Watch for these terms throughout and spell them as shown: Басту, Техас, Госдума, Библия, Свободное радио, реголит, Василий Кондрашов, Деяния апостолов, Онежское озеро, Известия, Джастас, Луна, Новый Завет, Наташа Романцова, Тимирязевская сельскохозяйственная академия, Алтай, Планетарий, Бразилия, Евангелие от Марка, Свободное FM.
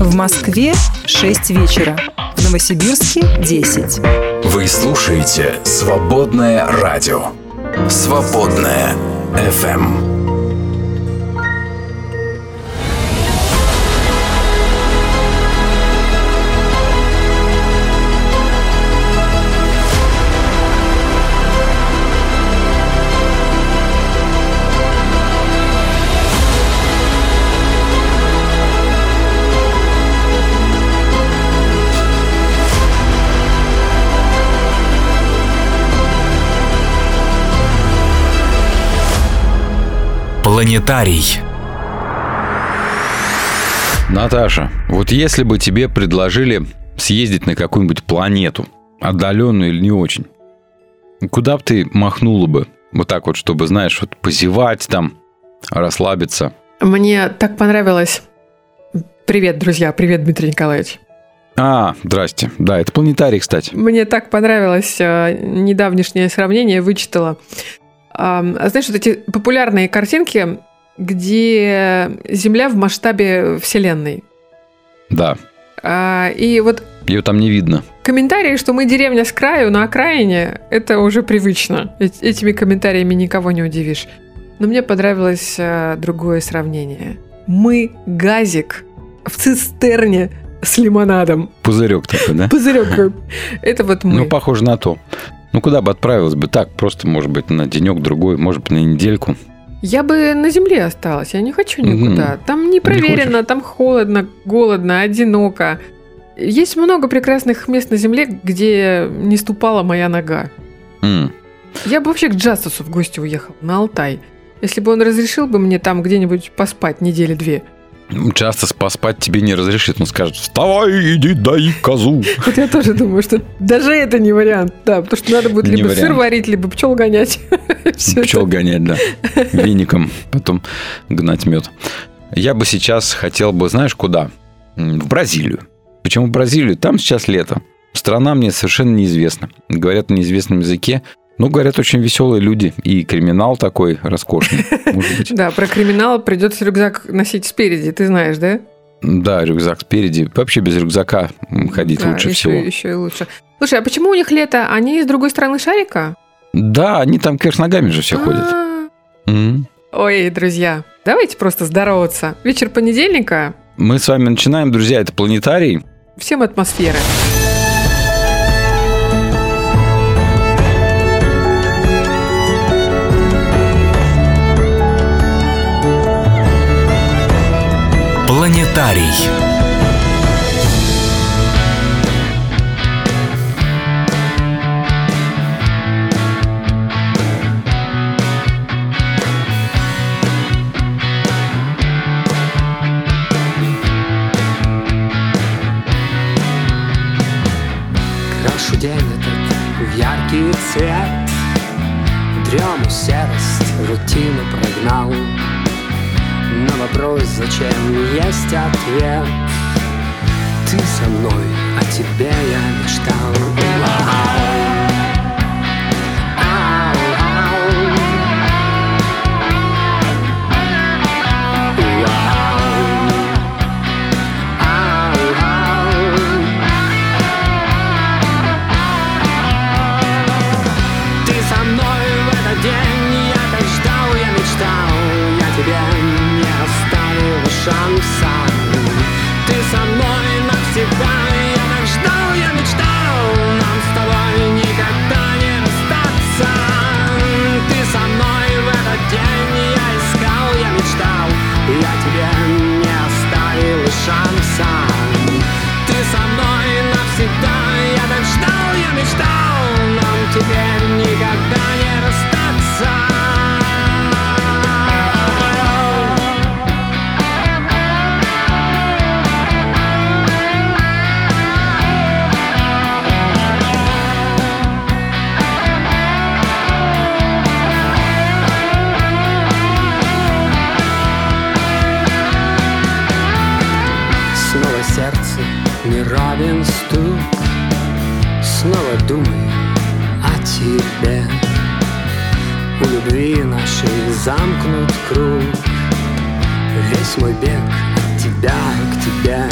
В Москве 6 вечера, в Новосибирске 10. Вы слушаете «Свободное радио». «Свободное FM». Планетарий. Наташа, вот если бы тебе предложили съездить на какую-нибудь планету, отдаленную или не очень, куда бы ты махнула бы? Вот так вот, чтобы, знаешь, вот позевать там, расслабиться. Мне так понравилось. Привет, друзья. Привет, Дмитрий Николаевич. Здрасте. Да, это Планетарий, кстати. Мне так понравилось недавнешнее сравнение, вычитала. Знаешь, вот эти популярные картинки, где Земля в масштабе Вселенной. Да. И вот... Ее там не видно. Комментарии, что мы деревня с краю, на окраине, это уже привычно. Этими комментариями никого не удивишь. Но мне понравилось другое сравнение. Мы газик в цистерне с лимонадом. Пузырек такой, да? Пузырек. Это вот мы. Ну, похоже на то. Ну, куда бы отправилась бы так, просто, может быть, на денек-другой, может быть, на недельку. Я бы на земле осталась, я не хочу никуда. Там непроверено, там холодно, голодно, одиноко. Есть много прекрасных мест на земле, где не ступала моя нога. Я бы вообще к Джастасу в гости уехал, на Алтай. Если бы он разрешил бы мне там где-нибудь поспать недели-две. Джастас поспать тебе не разрешит, он скажет: «Вставай, иди, дай козу». Вот я тоже думаю, что даже это не вариант, да, потому что надо будет либо сыр варить, либо пчел гонять. Пчел гонять, да, веником, потом гнать мед. Я бы сейчас хотел бы, знаешь, куда? В Бразилию. Почему в Бразилию? Там сейчас лето. Страна мне совершенно неизвестна. Говорят на неизвестном языке. Ну, говорят, очень веселые люди. И криминал такой роскошный, может быть. Да, про криминал придется рюкзак носить спереди, ты знаешь, да? Да, рюкзак спереди. Вообще без рюкзака ходить лучше всего. Еще и лучше. Слушай, а почему у них лето? Они с другой стороны шарика? Да, они там кверх ногами же все ходят. Ой, друзья, давайте просто здороваться. Вечер понедельника. Мы с вами начинаем, друзья, это Планетарий. Всем атмосферы. Планетарий. Крашу день этот в яркий цвет, дрему, серость, рутину прогнал. На вопрос, зачем, есть ответ. Ты со мной, о тебе я мечтал. Ты со мной в этот день, я так ждал, я мечтал, я тебя шанса. Ты со мной навсегда, я так ждал, я мечтал, нам с тобой никогда не расстаться. Ты со мной в этот день, я искал, я мечтал, я тебе не оставил шанса. Ты со мной навсегда, я так ждал, я мечтал, нам теперь никогда не расстаться. Неравен стук, снова думаю о тебе. У любви нашей замкнут круг, весь мой бег от тебя к тебе.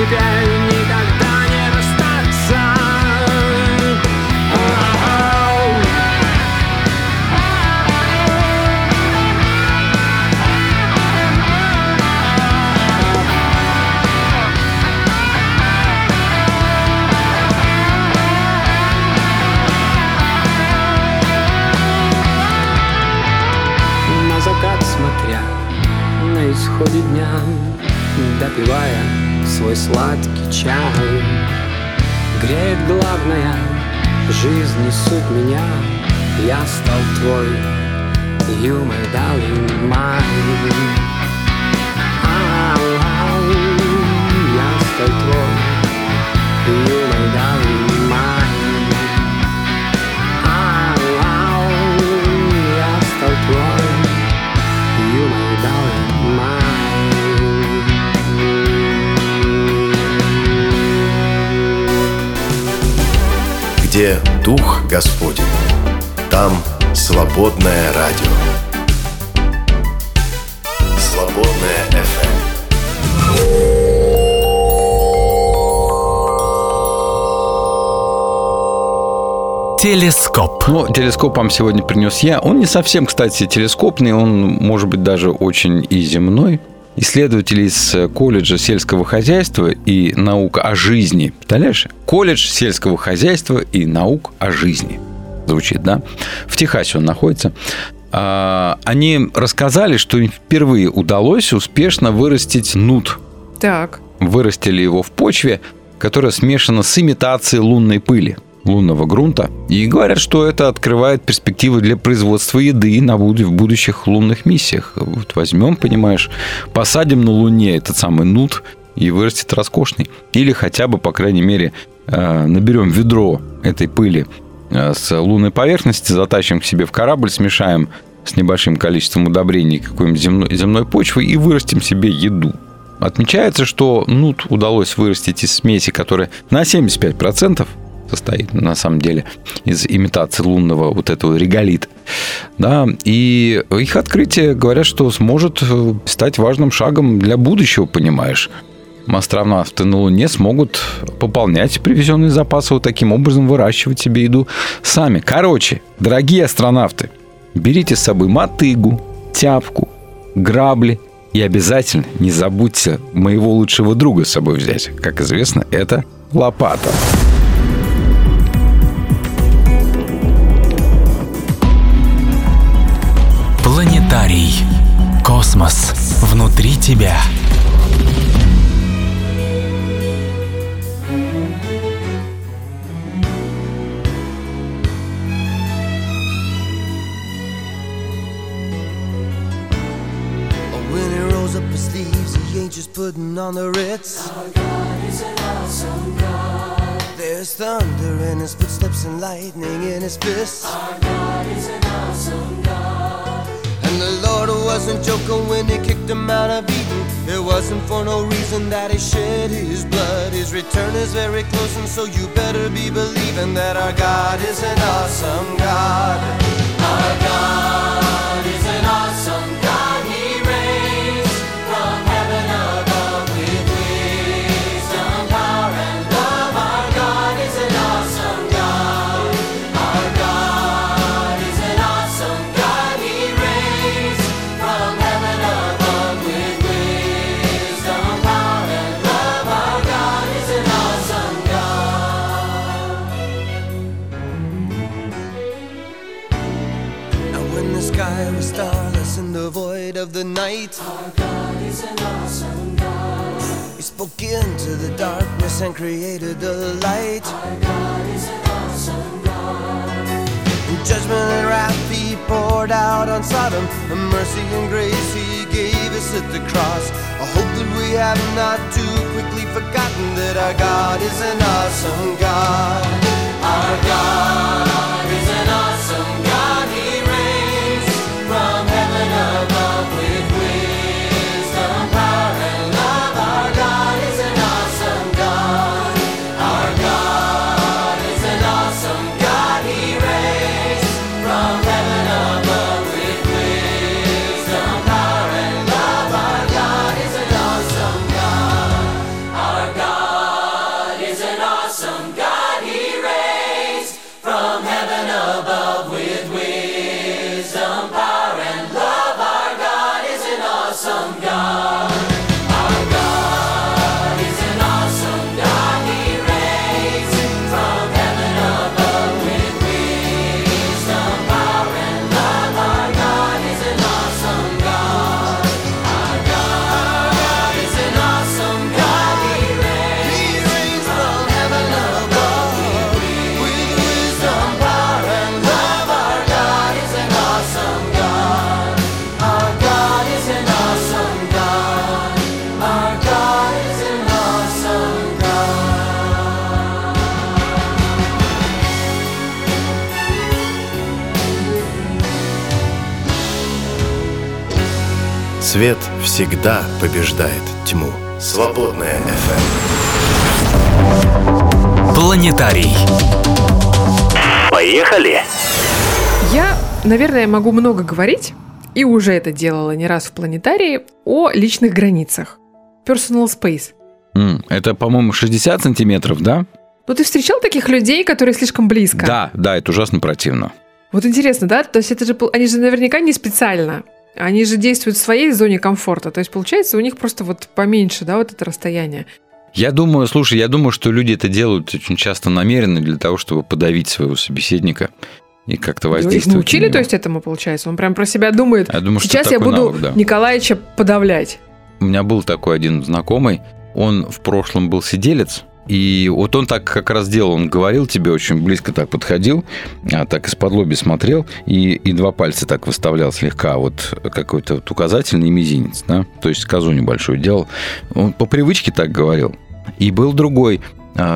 теперь никогда не расстаться. На закат смотря, на исходе дня, допивая свой сладкий чай, греет главная жизнь и суть меня. Я стал твой, you my darling mine. Я стал твой, you my darling mine. Я стал твой, you my darling mine. Где Дух Господень, там свободное радио. Свободное FM. Телескоп. Ну, телескоп вам сегодня принес я. Он не совсем, кстати, телескопный, он, может быть, даже очень и земной. Исследователи из колледжа сельского хозяйства и наук о жизни. Представляешь? Колледж сельского хозяйства и наук о жизни. Звучит, да? В Техасе он находится. Они рассказали, что им впервые удалось успешно вырастить нут. Так. Вырастили его в почве, которая смешана с имитацией лунной пыли, лунного грунта. И говорят, что это открывает перспективы для производства еды на в будущих лунных миссиях. Вот возьмем, понимаешь, посадим на Луне этот самый нут и вырастет роскошный. Или хотя бы, по крайней мере, наберем ведро этой пыли с лунной поверхности, затащим к себе в корабль, смешаем с небольшим количеством удобрений какой-нибудь земной почвы и вырастим себе еду. Отмечается, что нут удалось вырастить из смеси, которая на 75% состоит, на самом деле, из имитации лунного вот этого реголита. Да, и их открытие, говорят, что сможет стать важным шагом для будущего, понимаешь. Астронавты на Луне смогут пополнять привезенные запасы, вот таким образом выращивать себе еду сами. Короче, дорогие астронавты, берите с собой мотыгу, тяпку, грабли и обязательно не забудьте моего лучшего друга с собой взять. Как известно, это лопата. Планетарий. Космос внутри тебя. Just putting on the Ritz. Our God is an awesome God. There's thunder in his footsteps and lightning in his fists. Our God is an awesome God. And the Lord wasn't joking when he kicked him out of Eden. It wasn't for no reason that he shed his blood. His return is very close, and so you better be believing that our God is an awesome God. Our God is an awesome God. Of the night, our God is an awesome God. He spoke into the darkness and created the light. Our God is an awesome God. And judgment and wrath he poured out on Sodom, and mercy and grace he gave us at the cross. I hope that we have not too quickly forgotten that our God is an awesome God. Our God is an awesome God. He reigns from heaven above. Our God. Свет всегда побеждает тьму. Свободное FM. Планетарий. Поехали! Я, наверное, могу много говорить, и уже это делала не раз в Планетарии, о личных границах. Personal space. Это, по-моему, 60 сантиметров, да? Ну, ты встречал таких людей, которые слишком близко? Да, это ужасно противно. Вот интересно, да? То есть это же, они же наверняка не специально. Они же действуют в своей зоне комфорта. То есть, получается, у них просто вот поменьше, да, вот это расстояние. Я думаю, что люди это делают очень часто намеренно для того, чтобы подавить своего собеседника и как-то воздействовать. Мы учили, то есть, этому, получается? Он прям про себя думает. Сейчас я буду навык, да. Николаевича подавлять. У меня был такой один знакомый. Он в прошлом был сиделец. И вот он так как раз делал, он говорил тебе, очень близко так подходил, так из-под лоби смотрел, и два пальца так выставлял слегка, вот какой-то вот указательный и мизинец, да, то есть козу небольшую делал. Он по привычке так говорил. И был другой,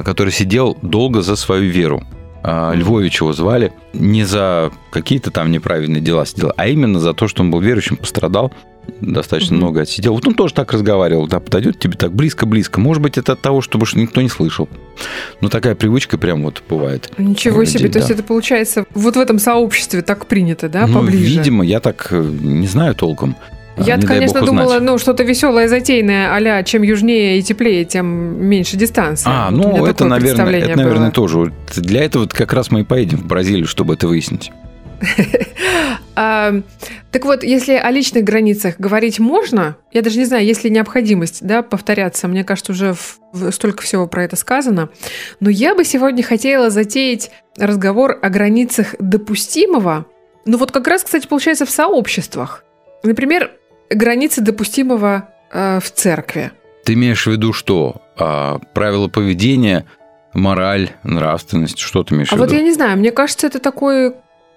который сидел долго за свою веру. Львович его звали, не за какие-то там неправильные дела сидел, а именно за то, что он был верующим, пострадал, достаточно много отсидел. Вот он тоже так разговаривал, да, подойдет тебе так близко-близко. Может быть, это от того, чтобы никто не слышал. Но такая привычка прям вот бывает. Ничего себе, людей, то есть это получается вот в этом сообществе так принято, да, поближе? Видимо, я так не знаю толком. Я-то, конечно, думала, что-то веселое, затейное, а-ля чем южнее и теплее, тем меньше дистанции. Это, наверное, тоже. Для этого как раз мы и поедем в Бразилию, чтобы это выяснить. Так вот, если о личных границах говорить можно, я даже не знаю, есть ли необходимость, да, повторяться, мне кажется, уже столько всего про это сказано, но я бы сегодня хотела затеять разговор о границах допустимого, ну вот как раз, кстати, получается в сообществах. Например, границы допустимого в церкви. Ты имеешь в виду что? Правила поведения, мораль, нравственность, что ты имеешь в виду? А вот я не знаю, мне кажется, это такой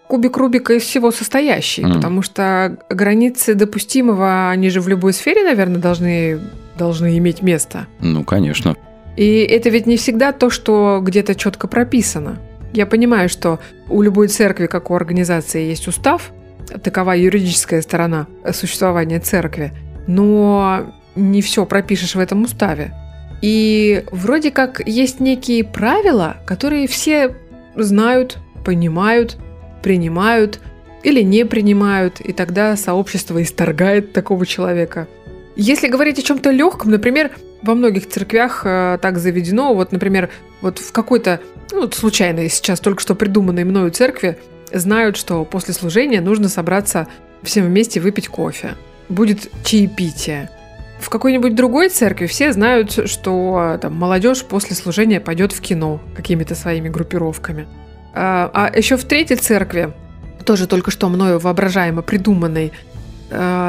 кубик Рубика из всего состоящий, потому что границы допустимого, они же в любой сфере, наверное, должны иметь место. Ну, конечно. И это ведь не всегда то, что где-то четко прописано. Я понимаю, что у любой церкви, как у организации, есть устав, такова юридическая сторона существования церкви, но не все пропишешь в этом уставе. И вроде как есть некие правила, которые все знают, понимают, принимают или не принимают, и тогда сообщество исторгает такого человека. Если говорить о чем-то легком, например, во многих церквях так заведено, вот, например, вот в какой-то, случайной сейчас только что придуманной мною церкви, знают, что после служения нужно собраться всем вместе выпить кофе. Будет чаепитие. В какой-нибудь другой церкви все знают, что там, молодежь после служения пойдет в кино какими-то своими группировками. А еще в третьей церкви, тоже только что мною воображаемо придуманной,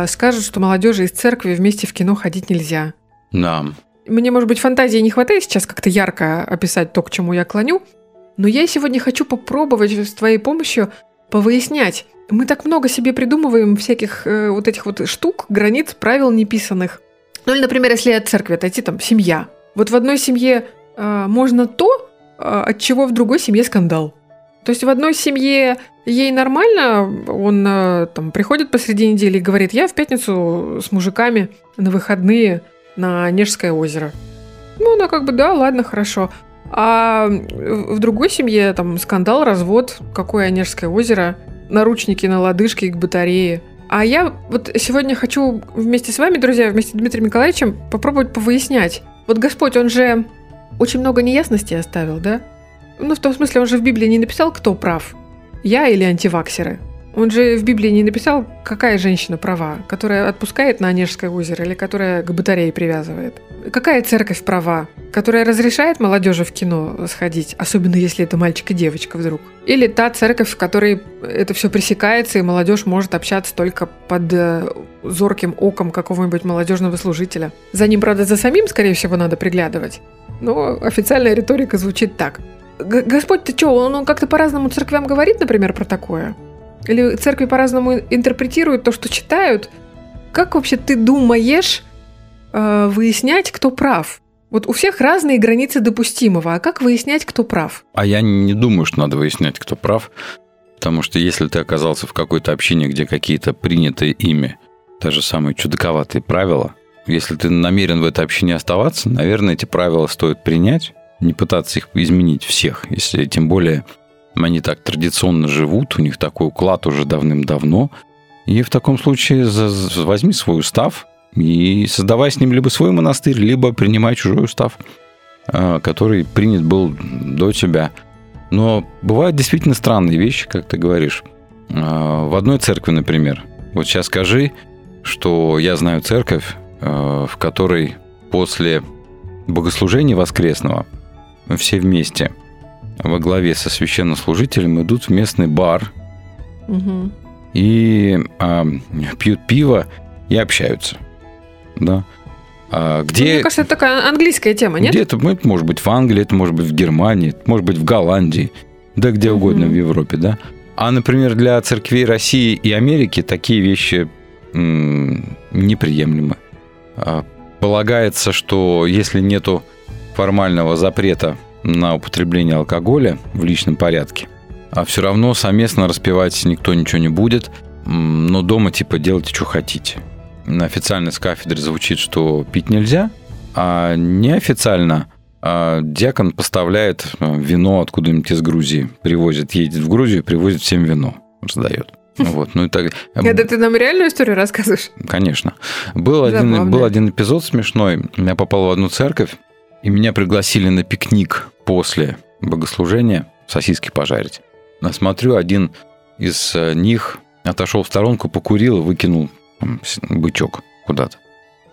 скажут, что молодежи из церкви вместе в кино ходить нельзя. Да. Мне, может быть, фантазии не хватает сейчас как-то ярко описать то, к чему я клоню. Но я сегодня хочу попробовать с твоей помощью повыяснять. Мы так много себе придумываем всяких вот этих вот штук, границ, правил неписанных. Ну или, например, если от церкви отойти, там, семья. Вот в одной семье можно то, от чего в другой семье скандал. То есть в одной семье ей нормально, он там приходит посреди недели и говорит, я в пятницу с мужиками на выходные на Онежское озеро. Ну она как бы, да, ладно, хорошо. А в другой семье там скандал, развод, какое Онежское озеро, наручники на лодыжке к батарее. А я вот сегодня хочу вместе с вами, друзья, вместе с Дмитрием Николаевичем попробовать повыяснять. Вот Господь, Он же очень много неясностей оставил, да? В том смысле, Он же в Библии не написал, кто прав, я или антиваксеры. Он же в Библии не написал, какая женщина права, которая отпускает на Онежское озеро или которая к батарее привязывает. Какая церковь права, которая разрешает молодежи в кино сходить, особенно если это мальчик и девочка вдруг. Или та церковь, в которой это все пресекается, и молодежь может общаться только под зорким оком какого-нибудь молодежного служителя. За ним, правда, за самим, скорее всего, надо приглядывать. Но официальная риторика звучит так. Господь, ты что, он как-то по-разному церквям говорит, например, про такое? Или церкви по-разному интерпретируют то, что читают? Как вообще ты думаешь выяснять, кто прав? Вот у всех разные границы допустимого. А как выяснять, кто прав? А я не думаю, что надо выяснять, кто прав. Потому что если ты оказался в какой-то общине, где какие-то принятые ими даже самые чудаковатые правила. Если ты намерен в этой общине оставаться, наверное, эти правила стоит принять, не пытаться их изменить всех. Если, тем более, они так традиционно живут, у них такой уклад уже давным-давно. И в таком случае возьми свой устав и создавай с ним либо свой монастырь, либо принимай чужой устав, который принят был до тебя. Но бывают действительно странные вещи, как ты говоришь. В одной церкви, например. Вот сейчас скажи, что я знаю церковь, в которой после богослужения воскресного все вместе во главе со священнослужителем идут в местный бар, угу, и пьют пиво и общаются. Да. Где... Мне кажется, это такая английская тема, нет? Где-то, это может быть в Англии, это может быть в Германии, это может быть в Голландии, да где угодно в Европе, да. А, например, для церквей России и Америки такие вещи неприемлемы. Полагается, что если нету формального запрета на употребление алкоголя в личном порядке, а все равно совместно распивать никто ничего не будет, но дома типа делайте, что хотите. Официально с кафедры звучит, что пить нельзя, а неофициально диакон поставляет вино откуда-нибудь из Грузии, привозит, едет в Грузию, привозит всем вино, раздает. Вот, ну и так... Это ты нам реальную историю рассказываешь? Конечно. Был один эпизод смешной. Я попал в одну церковь, и меня пригласили на пикник после богослужения сосиски пожарить. Я смотрю, один из них отошел в сторонку, покурил и выкинул бычок куда-то.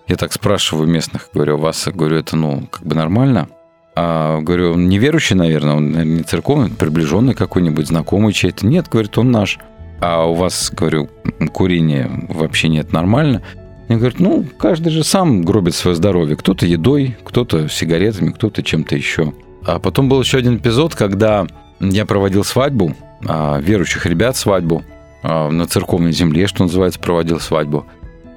Я так спрашиваю местных, говорю, у вас, говорю, это, нормально? А, говорю, он неверующий, наверное, он не церковный, приближенный какой-нибудь, знакомый чей-то. Нет, говорит, он наш. А у вас, говорю, курение вообще нет, нормально? Они говорят, каждый же сам гробит свое здоровье. Кто-то едой, кто-то сигаретами, кто-то чем-то еще. А потом был еще один эпизод, когда я проводил свадьбу, верующих ребят свадьбу, на церковной земле, что называется, проводил свадьбу.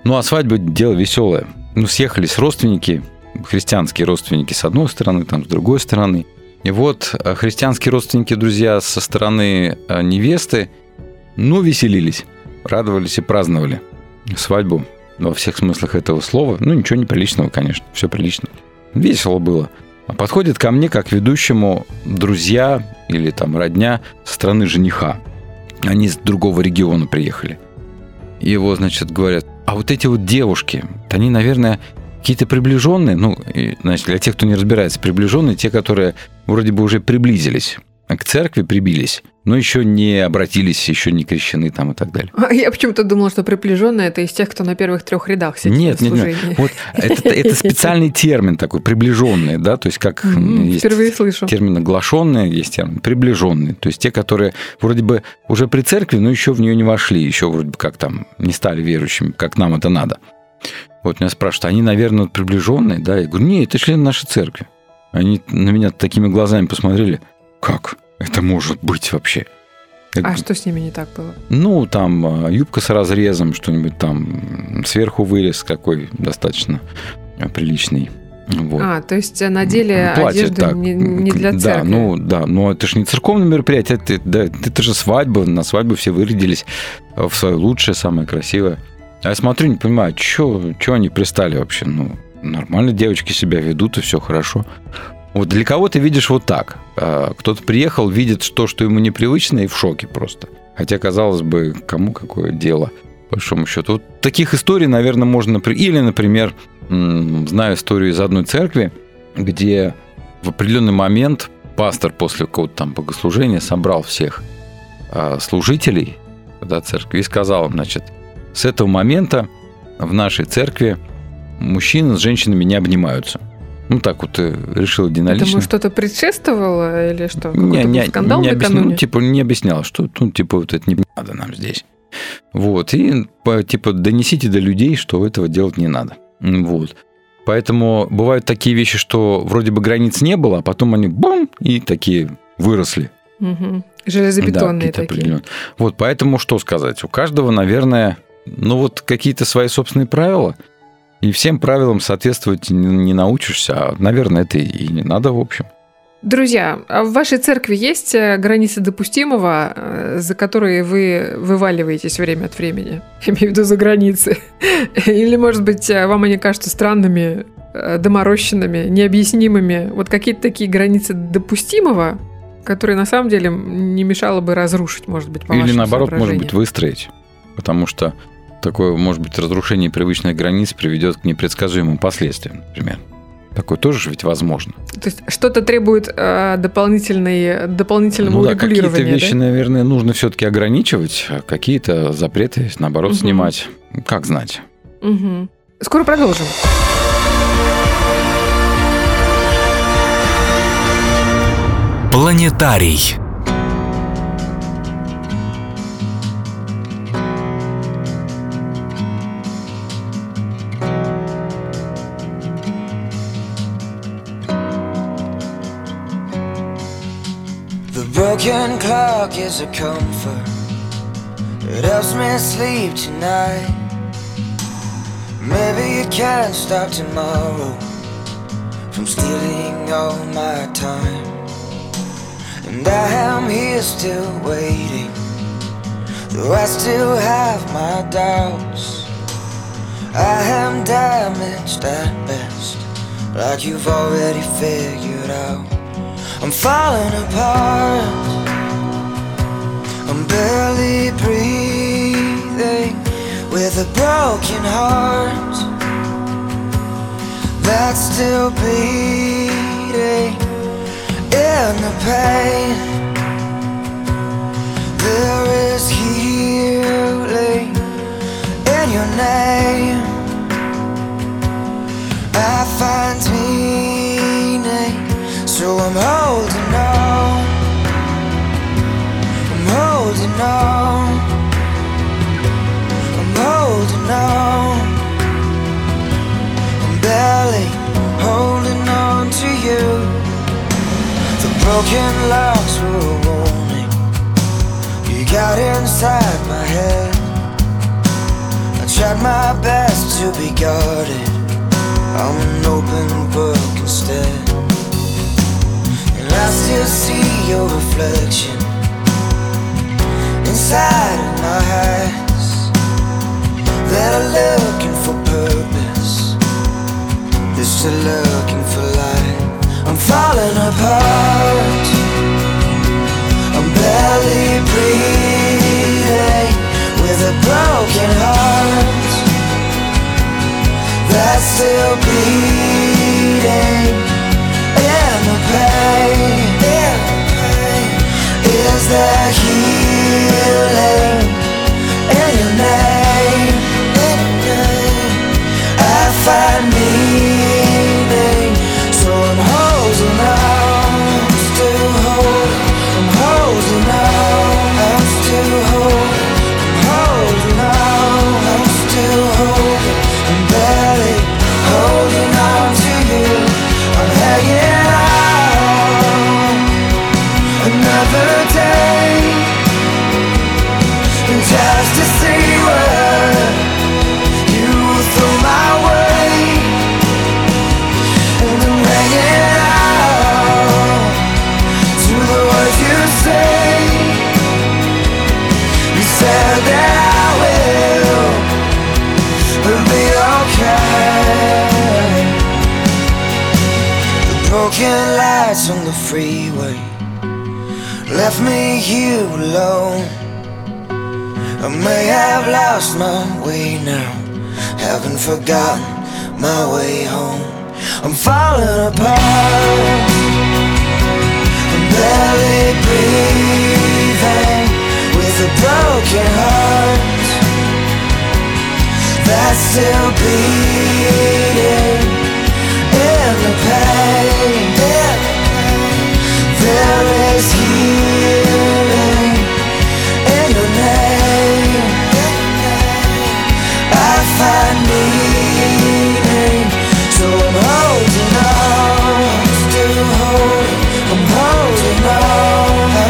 А свадьба – дело веселое. Съехались родственники, христианские родственники с одной стороны, там с другой стороны. И вот христианские родственники, друзья, со стороны невесты, веселились, радовались и праздновали свадьбу во всех смыслах этого слова. Ничего неприличного, конечно, все прилично. Весело было. А подходит ко мне, как ведущему, друзья или там родня со стороны жениха. Они из другого региона приехали. Его, говорят, а вот эти вот девушки, они, наверное, какие-то приближенные, для тех, кто не разбирается, приближенные, те, которые вроде бы уже приблизились к церкви, прибились, но еще не обратились, еще не крещены там и так далее. Я почему-то думала, что приближенные – это из тех, кто на первых трех рядах сидит. Нет. Вот это специальный термин такой, приближенные, да, то есть как есть термин оглашенные, есть термин приближенные, то есть те, которые вроде бы уже при церкви, но еще в нее не вошли, еще вроде бы как там не стали верующими, как нам это надо. Вот меня спрашивают, они, наверное, приближенные, да? Я говорю, нет, это члены нашей церкви. Они на меня такими глазами посмотрели. Как это может быть вообще? А что с ними не так было? Там юбка с разрезом, что-нибудь там, сверху вырез какой достаточно приличный. Вот. То есть надели платье, одежду так, не для церкви. Да, но это же не церковное мероприятие, это же свадьба, на свадьбу все вырядились в свое лучшее, самое красивое. А я смотрю, не понимаю, что они пристали вообще? Нормально девочки себя ведут, и все хорошо. Вот для кого ты видишь вот так. Кто-то приехал, видит то, что ему непривычно, и в шоке просто. Хотя, казалось бы, кому какое дело, по большому счету. Вот таких историй, наверное, можно... Или, например, знаю историю из одной церкви, где в определенный момент пастор после какого-то там богослужения собрал всех служителей церкви и сказал им, с этого момента в нашей церкви мужчины с женщинами не обнимаются. Так вот решил единолично. Думаю, что-то предшествовало или что? Какой-то скандал накануне? Не объяснял, что вот это не надо нам здесь. Вот. И донесите до людей, что этого делать не надо. Вот. Поэтому бывают такие вещи, что вроде бы границ не было, а потом они бум, и такие выросли. Угу. Железобетонные такие. Вот, поэтому что сказать? У каждого, наверное, какие-то свои собственные правила. И всем правилам соответствовать не научишься, а, наверное, это и не надо, в общем. Друзья, в вашей церкви есть границы допустимого, за которые вы вываливаетесь время от времени? Я имею в виду за границы. Или, может быть, вам они кажутся странными, доморощенными, необъяснимыми? Вот какие-то такие границы допустимого, которые на самом деле не мешало бы разрушить, может быть, по вашему соображению. Или наоборот, может быть, выстроить. Потому что такое, может быть, разрушение привычных границ приведет к непредсказуемым последствиям, например. Такое тоже ведь возможно. То есть что-то требует дополнительного урегулирования. Да, какие-то вещи, наверное, нужно все-таки ограничивать, а какие-то запреты, наоборот, снимать. Как знать? Скоро продолжим. Планетарий. Broken clock is a comfort. It helps me sleep tonight. Maybe it can't stop tomorrow from stealing all my time. And I am here still waiting, though I still have my doubts. I am damaged at best, like you've already figured out. I'm falling apart, I'm barely breathing, with a broken heart that's still beating. In the pain there is healing. In your name I find meaning. So I'm holding on, I'm holding on, I'm holding on. I'm barely holding on to you. The broken locks were a warning you got inside my head. I tried my best to be guarded, I'm an open book instead. I still see your reflection inside of my eyes that are looking for purpose. They're still looking for light. I'm falling apart, I'm barely breathing, with a broken heart that's still bleeding. In the pain is there healing. In your name I find meaning. So I'm holding on, I'm still holding, I'm holding on, I'm still holding, I'm holding on, I'm still holding, I'm barely holding on to you. I'm hanging. Another day, just to see where you threw my way, and I'm hanging out to the words you say. You said that I will be okay. The broken lights on the freeway left me you alone. I may have lost my way now, haven't forgotten my way home. I'm falling apart, I'm barely breathing, with a broken heart that's still beating. In the pain there is healing. Holding on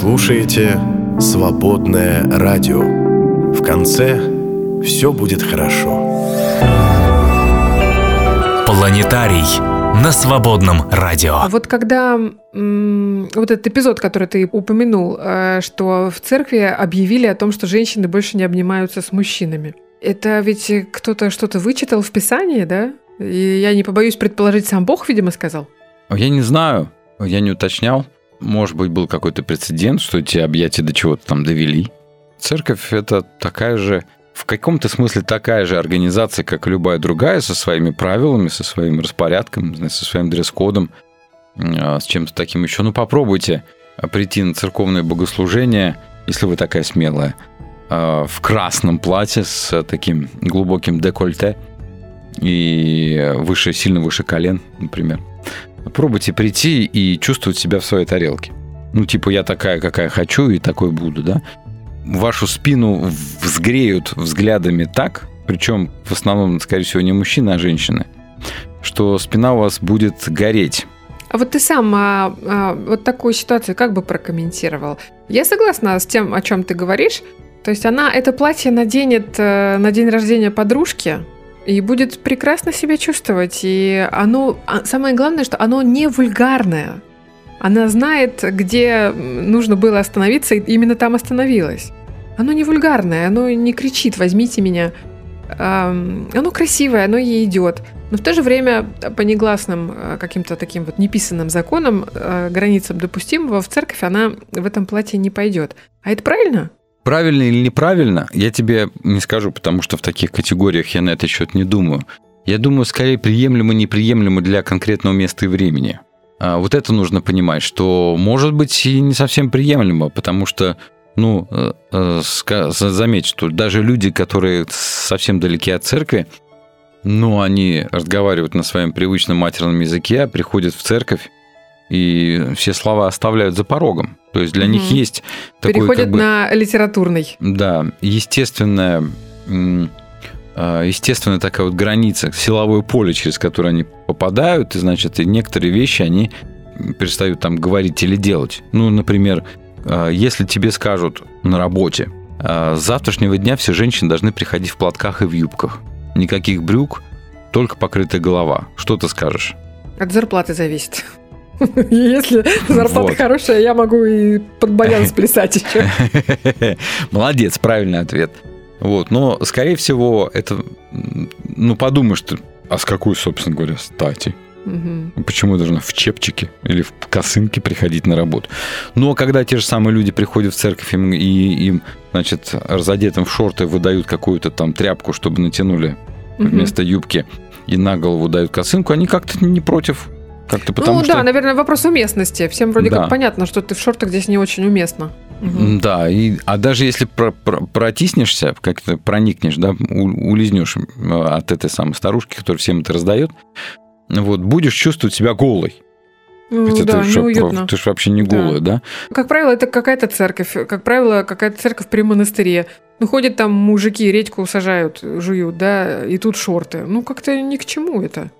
слушаете «Свободное радио». В конце все будет хорошо. Планетарий на Свободном радио. Вот когда вот этот эпизод, который ты упомянул, что в церкви объявили о том, что женщины больше не обнимаются с мужчинами. Это ведь кто-то что-то вычитал в Писании, да? И я не побоюсь предположить, сам Бог, видимо, сказал. Я не знаю, я не уточнял. Может быть, был какой-то прецедент, что эти объятия до чего-то там довели. Церковь – это такая же, в каком-то смысле такая же организация, как любая другая, со своими правилами, со своим распорядком, со своим дресс-кодом, с чем-то таким еще. Ну, попробуйте прийти на церковное богослужение, если вы такая смелая, в красном платье с таким глубоким декольте и выше, сильно выше колен, например. Пробуйте прийти и чувствовать себя в своей тарелке. Ну, типа, я такая, какая хочу, и такой буду, да? Вашу спину взгреют взглядами так, причем в основном, скорее всего, не мужчины, а женщины, что спина у вас будет гореть. А вот ты сам вот такую ситуацию как бы прокомментировал? Я согласна с тем, о чем ты говоришь. То есть она это платье наденет на день рождения подружки, и будет прекрасно себя чувствовать. И оно, самое главное, что оно не вульгарное. Она знает, где нужно было остановиться, и именно там остановилась. Оно не вульгарное, оно не кричит «возьмите меня». Оно красивое, оно ей идет. Но в то же время по негласным каким-то таким вот неписанным законам, границам допустимого, в церковь она в этом платье не пойдет. А это правильно? Правильно или неправильно, я тебе не скажу, потому что в таких категориях я на этот счет не думаю. Я думаю, скорее, приемлемо-неприемлемо для конкретного места и времени. А вот это нужно понимать, что может быть и не совсем приемлемо, потому что, ну, заметь, что даже люди, которые совсем далеки от церкви, ну, они разговаривают на своем привычном матерном языке, приходят в церковь, и все слова оставляют за порогом. То есть для них есть такой... Переходят как бы, на литературный. Да, естественная такая вот граница, силовое поле, через которое они попадают, и, значит, и некоторые вещи они перестают там говорить или делать. Ну, например, если тебе скажут на работе, с завтрашнего дня все женщины должны приходить в платках и в юбках. Никаких брюк, только покрытая голова. Что ты скажешь? От зарплаты зависит. Если зарплата вот хорошая, я могу и под баян сплясать еще. Молодец, правильный ответ. Вот, но, скорее всего, это... Ну, подумаешь ты, а с какой, собственно говоря, стати? Угу. Почему я должна в чепчике или в косынке приходить на работу? Но когда те же самые люди приходят в церковь, им, значит, разодетым в шорты выдают какую-то там тряпку, чтобы натянули вместо юбки, и на голову дают косынку, они как-то не против... Как-то потому, ну да, что... наверное, вопрос уместности. Всем вроде как понятно, что ты в шортах здесь не очень уместно. Да, а даже если протиснешься, как-то проникнешь, да, улизнешь от этой самой старушки, которая всем это раздает, вот, будешь чувствовать себя голой. Ну, хотя да, неуютно. Ты же вообще не голая, да? Как правило, это какая-то церковь. Как правило, какая-то церковь при монастыре. Ну, ходят там мужики, редьку сажают, жуют, да, и тут шорты. Ну, как-то ни к чему это.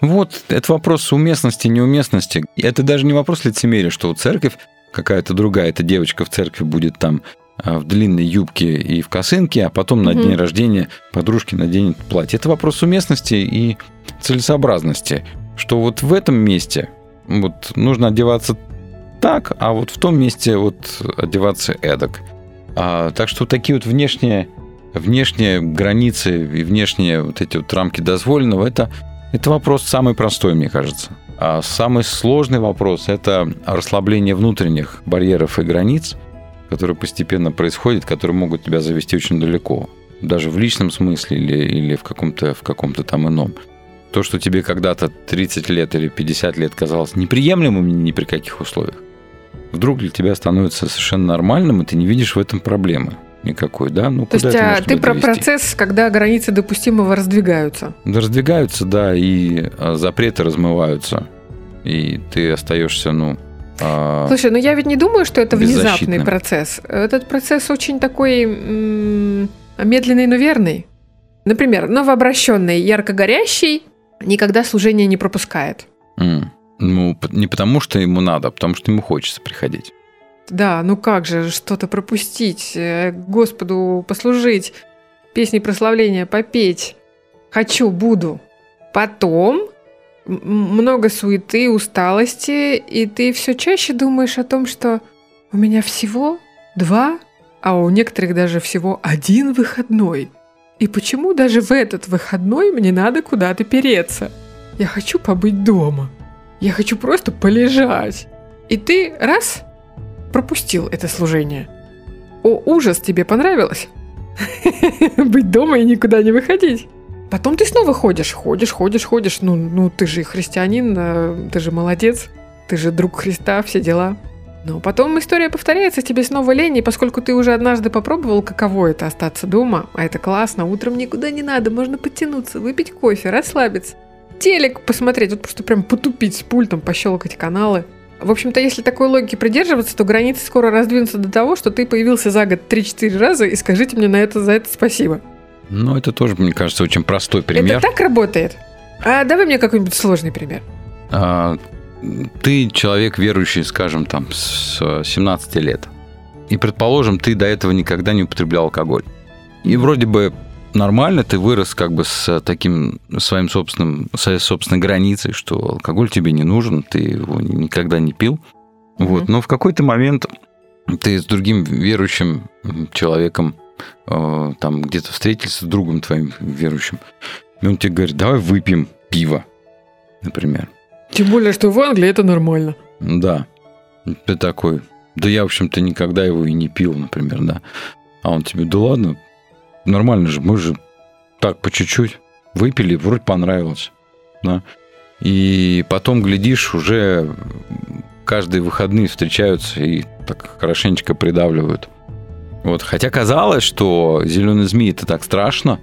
Вот, это вопрос уместности, неуместности. Это даже не вопрос лицемерия, что церковь, какая-то другая эта девочка в церкви будет там в длинной юбке и в косынке, а потом на день рождения подружки наденет платье. Это вопрос уместности и целесообразности, что вот в этом месте вот нужно одеваться так, а вот в том месте вот одеваться эдак. Так что такие вот внешние границы и внешние вот эти вот рамки дозволенного – это вопрос самый простой, мне кажется. А самый сложный вопрос – это расслабление внутренних барьеров и границ, которые постепенно происходят, которые могут тебя завести очень далеко, даже в личном смысле или в каком-то там ином. То, что тебе когда-то 30 лет или 50 лет казалось неприемлемым ни при каких условиях, вдруг для тебя становится совершенно нормальным, и ты не видишь в этом проблемы никакой, да? Ну, то есть ты про процесс, когда границы допустимого раздвигаются? Раздвигаются, да, и запреты размываются, и ты остаешься, Слушай, я ведь не думаю, что это внезапный процесс. Этот процесс очень такой медленный, но верный. Например, новообращенный, ярко горящий, никогда служение не пропускает. Не потому, что ему надо, а потому, что ему хочется приходить. Да, ну как же что-то пропустить, Господу послужить, песни прославления попеть. Хочу, буду. Потом много суеты, усталости, и ты все чаще думаешь о том, что у меня всего 2, а у некоторых даже всего 1 выходной. И почему даже в этот выходной мне надо куда-то переться? Я хочу побыть дома. Я хочу просто полежать. И ты раз пропустил это служение. О, ужас, тебе понравилось? Быть дома и никуда не выходить. Потом ты снова ходишь. Ну ты же христианин, ты же молодец, ты же друг Христа, все дела. Но потом история повторяется, тебе снова лень, и поскольку ты уже однажды попробовал, каково это остаться дома, а это классно, утром никуда не надо, можно подтянуться, выпить кофе, расслабиться, телек посмотреть, вот просто прям потупить с пультом, пощелкать каналы. В общем-то, если такой логики придерживаться, то границы скоро раздвинутся до того, что ты появился за год 3-4 раза, и скажите мне за это спасибо. Ну, это тоже, мне кажется, очень простой пример. Это так работает? А давай мне какой-нибудь сложный пример. Ты человек верующий, скажем, там, с 17 лет. И, предположим, ты до этого никогда не употреблял алкоголь. И вроде бы нормально, ты вырос как бы с таким своим собственной границей, что алкоголь тебе не нужен, ты его никогда не пил. Mm-hmm. Вот. Но в какой-то момент ты с другим верующим человеком там где-то встретился, с другом твоим верующим, и он тебе говорит: давай выпьем пиво, например. Тем более, что в Англии это нормально. Да. Ты такой: да я, в общем-то, никогда его и не пил, например, да. А он тебе: да ладно, нормально же, мы же так по чуть-чуть выпили, вроде понравилось. Да? И потом, глядишь, уже каждые выходные встречаются и так хорошенечко придавливают. Вот. Хотя казалось, что зеленый змей — это так страшно,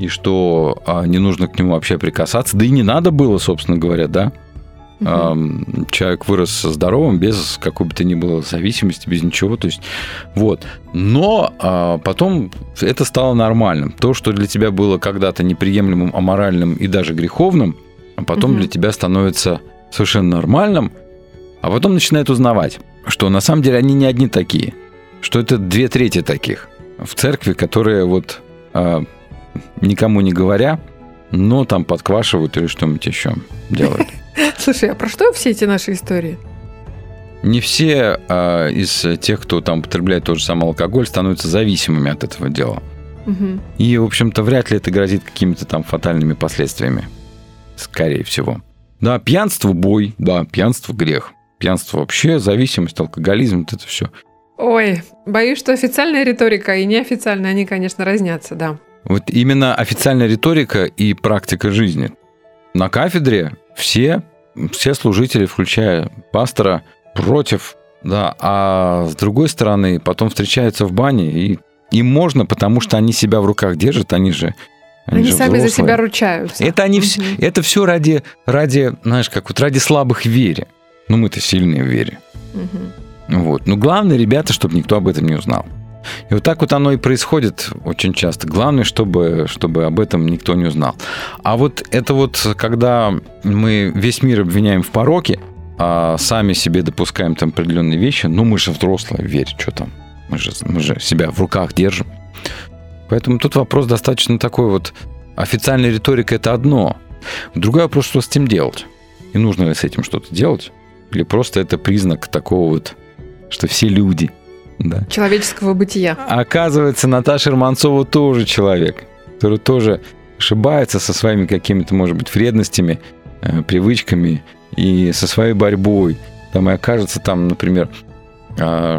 и что не нужно к нему вообще прикасаться. Да и не надо было, собственно говоря, да? Угу. Человек вырос здоровым, без какой бы то ни было зависимости, без ничего. То есть, вот. Но потом это стало нормальным. То, что для тебя было когда-то неприемлемым, аморальным и даже греховным, потом для тебя становится совершенно нормальным. А потом начинает узнавать, что на самом деле они не одни такие, что это 2/3 таких в церкви, которые вот никому не говоря, но там подквашивают или что-нибудь еще делают. Слушай, а про что все эти наши истории? Не все из тех, кто там употребляет тот же самый алкоголь, становятся зависимыми от этого дела. Угу. И, в общем-то, вряд ли это грозит какими-то там фатальными последствиями. Скорее всего. Да, пьянство – бой, да, пьянство – грех. Пьянство вообще, зависимость, алкоголизм – вот это все. Ой, боюсь, что официальная риторика и неофициальная, они, конечно, разнятся, да. Вот именно официальная риторика и практика жизни. На кафедре все служители, включая пастора, против, да, а с другой стороны, потом встречаются в бане, и им можно, потому что они себя в руках держат, они же сами взрослые. За себя ручаются. Это они это все ради, знаешь, как вот ради слабых в вере. Ну, мы-то сильные в вере. Угу. Вот. Но главное, ребята, чтобы никто об этом не узнал. И вот так вот оно и происходит очень часто. Главное, чтобы об этом никто не узнал. А вот это вот, когда мы весь мир обвиняем в пороке, а сами себе допускаем там определенные вещи, ну мы же взрослые, верь, что там. Мы же себя в руках держим. Поэтому тут вопрос достаточно такой вот. Официальная риторика – это одно. Другой вопрос, что с этим делать. И нужно ли с этим что-то делать? Или просто это признак такого вот, что все люди... Да. Человеческого бытия. Оказывается, Наташа Романцова тоже человек, который тоже ошибается со своими какими-то, может быть, вредностями, привычками и со своей борьбой. Там и окажется, там, например,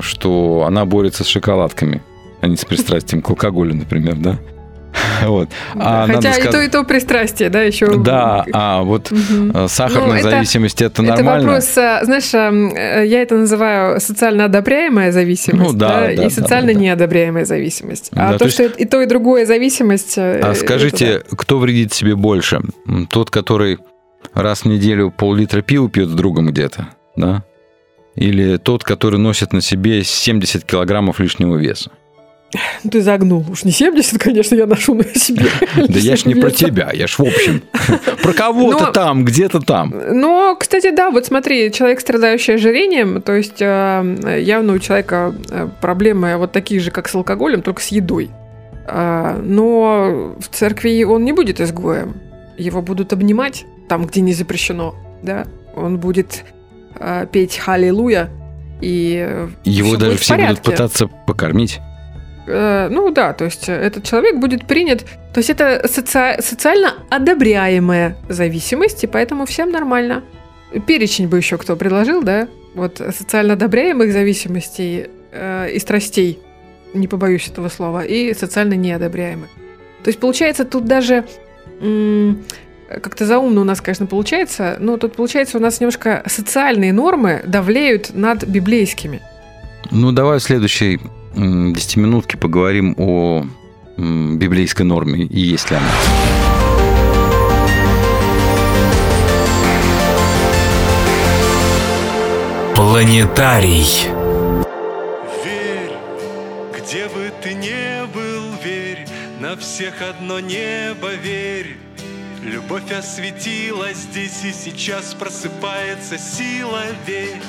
что она борется с шоколадками, а не с пристрастием к алкоголю, например, да? Вот. Да, а хотя и то пристрастие, да, еще. Да, а вот сахарная зависимость, это нормально. Это вопрос, знаешь, я это называю социально одобряемая зависимость, ну, да, и социально неодобряемая зависимость. А да, то, что и то, и другое зависимость... А скажите, кто вредит себе больше? Тот, который раз в неделю пол-литра пива пьет с другом где-то, да? Или тот, который носит на себе 70 килограммов лишнего веса? Ну, ты загнул. Уж не 70, конечно, я ношу на себе. Да я ж не про тебя, я ж в общем. Про кого-то там, где-то там. Но, кстати, да, вот смотри, человек, страдающий ожирением, то есть явно у человека проблемы вот такие же, как с алкоголем, только с едой. Но в церкви он не будет изгоем. Его будут обнимать там, где не запрещено. Да? Он будет петь «Аллилуйя». И его даже все будут пытаться покормить. Ну да, то есть этот человек будет принят. То есть это социально одобряемая зависимость, и поэтому всем нормально. Перечень бы еще кто предложил, да? Вот социально одобряемых зависимостей и страстей, не побоюсь этого слова, и социально неодобряемых. То есть получается тут даже... Как-то заумно у нас, конечно, получается, но тут получается у нас немножко социальные нормы давлеют над библейскими. Ну, давай в следующей 10-минутке поговорим о библейской норме и есть ли она. Планетарий. Верь, где бы ты ни был, верь, на всех одно небо, верь. Любовь осветила здесь, и сейчас просыпается сила, верь,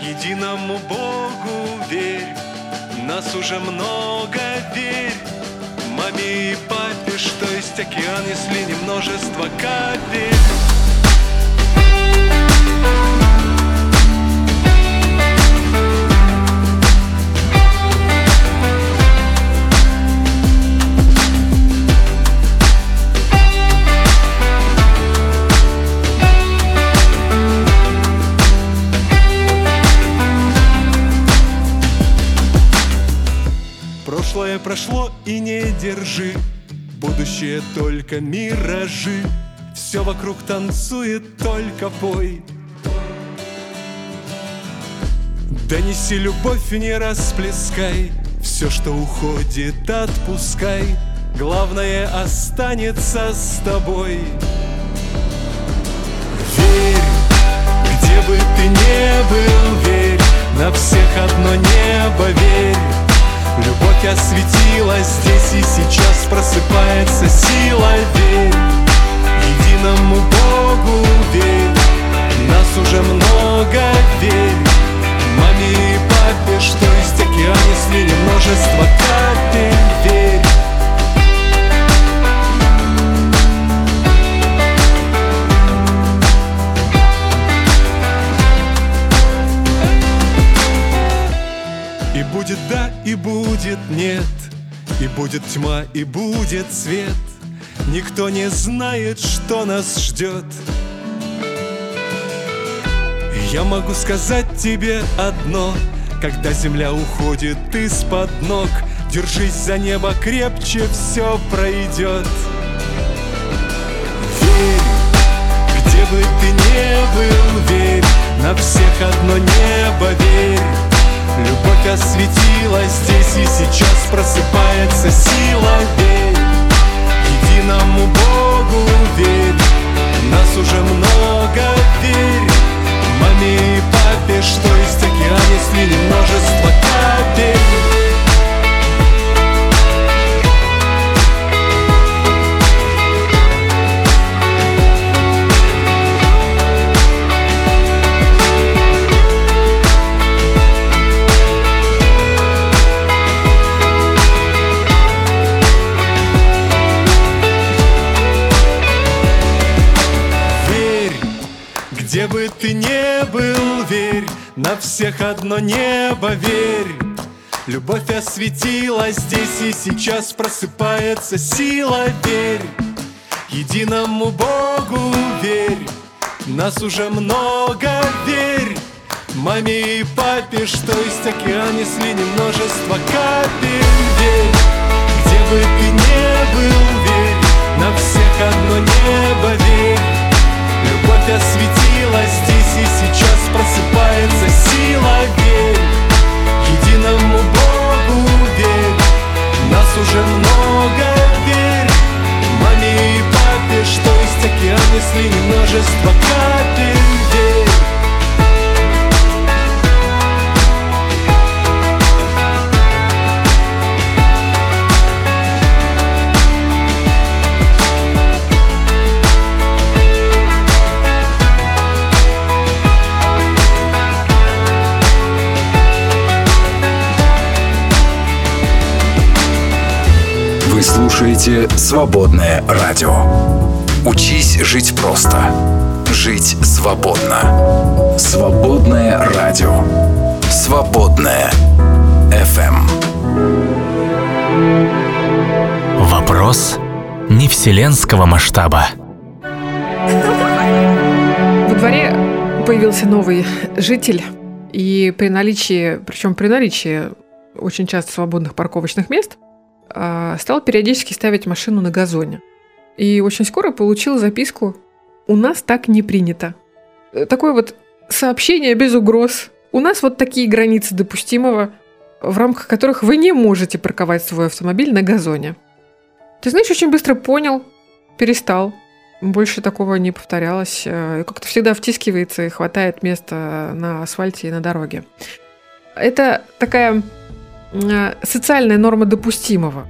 единому Богу верь, нас уже много, верь, маме и папе, что есть океан, если не множество капель. Прошлое прошло и не держи, будущее только миражи. Все вокруг танцует, только пой. Донеси любовь и не расплескай, все, что уходит, отпускай. Главное останется с тобой. Верь, где бы ты ни был, верь, на всех одно небо, верь. Любовь осветила здесь, и сейчас просыпается сила, верь, единому Богу верь, нас уже много, верь, маме и папе, что есть океан, если не множество капель, верь. И будет да, и будет нет, и будет тьма, и будет свет. Никто не знает, что нас ждет. Я могу сказать тебе одно: когда земля уходит из-под ног, держись за небо крепче, все пройдет. Верь, где бы ты ни был, верь, на всех одно небо, верь. Любовь осветила здесь, и сейчас просыпается сила, верь, единому Богу верь, нас уже много, верь, маме и папе, что есть океан, если не множество капель. Где бы ты ни был, верь, на всех одно небо, верь. Любовь осветила здесь, и сейчас просыпается сила, верь, единому Богу верь, нас уже много, верь, маме и папе, что есть океан, если не множество капель, верь. Где бы ты ни был, верь, на всех одно небо, верь. Любовь осветила здесь, и сейчас просыпается сила, верь, единому Богу верь, нас уже много, верь, маме и папе, что есть океан, если не множество капель, верь. слушаете «Свободное радио». Учись жить просто. Жить свободно. Свободное радио. Свободное FM. Вопрос не вселенского масштаба. Во дворе появился новый житель, и при наличии очень часто свободных парковочных мест, стал периодически ставить машину на газоне. И очень скоро получил записку: «У нас так не принято». Такое вот сообщение без угроз. У нас вот такие границы допустимого, в рамках которых вы не можете парковать свой автомобиль на газоне. Ты знаешь, очень быстро понял, перестал. Больше такого не повторялось. Как-то всегда втискивается и хватает места на асфальте и на дороге. Это такая социальная норма допустимого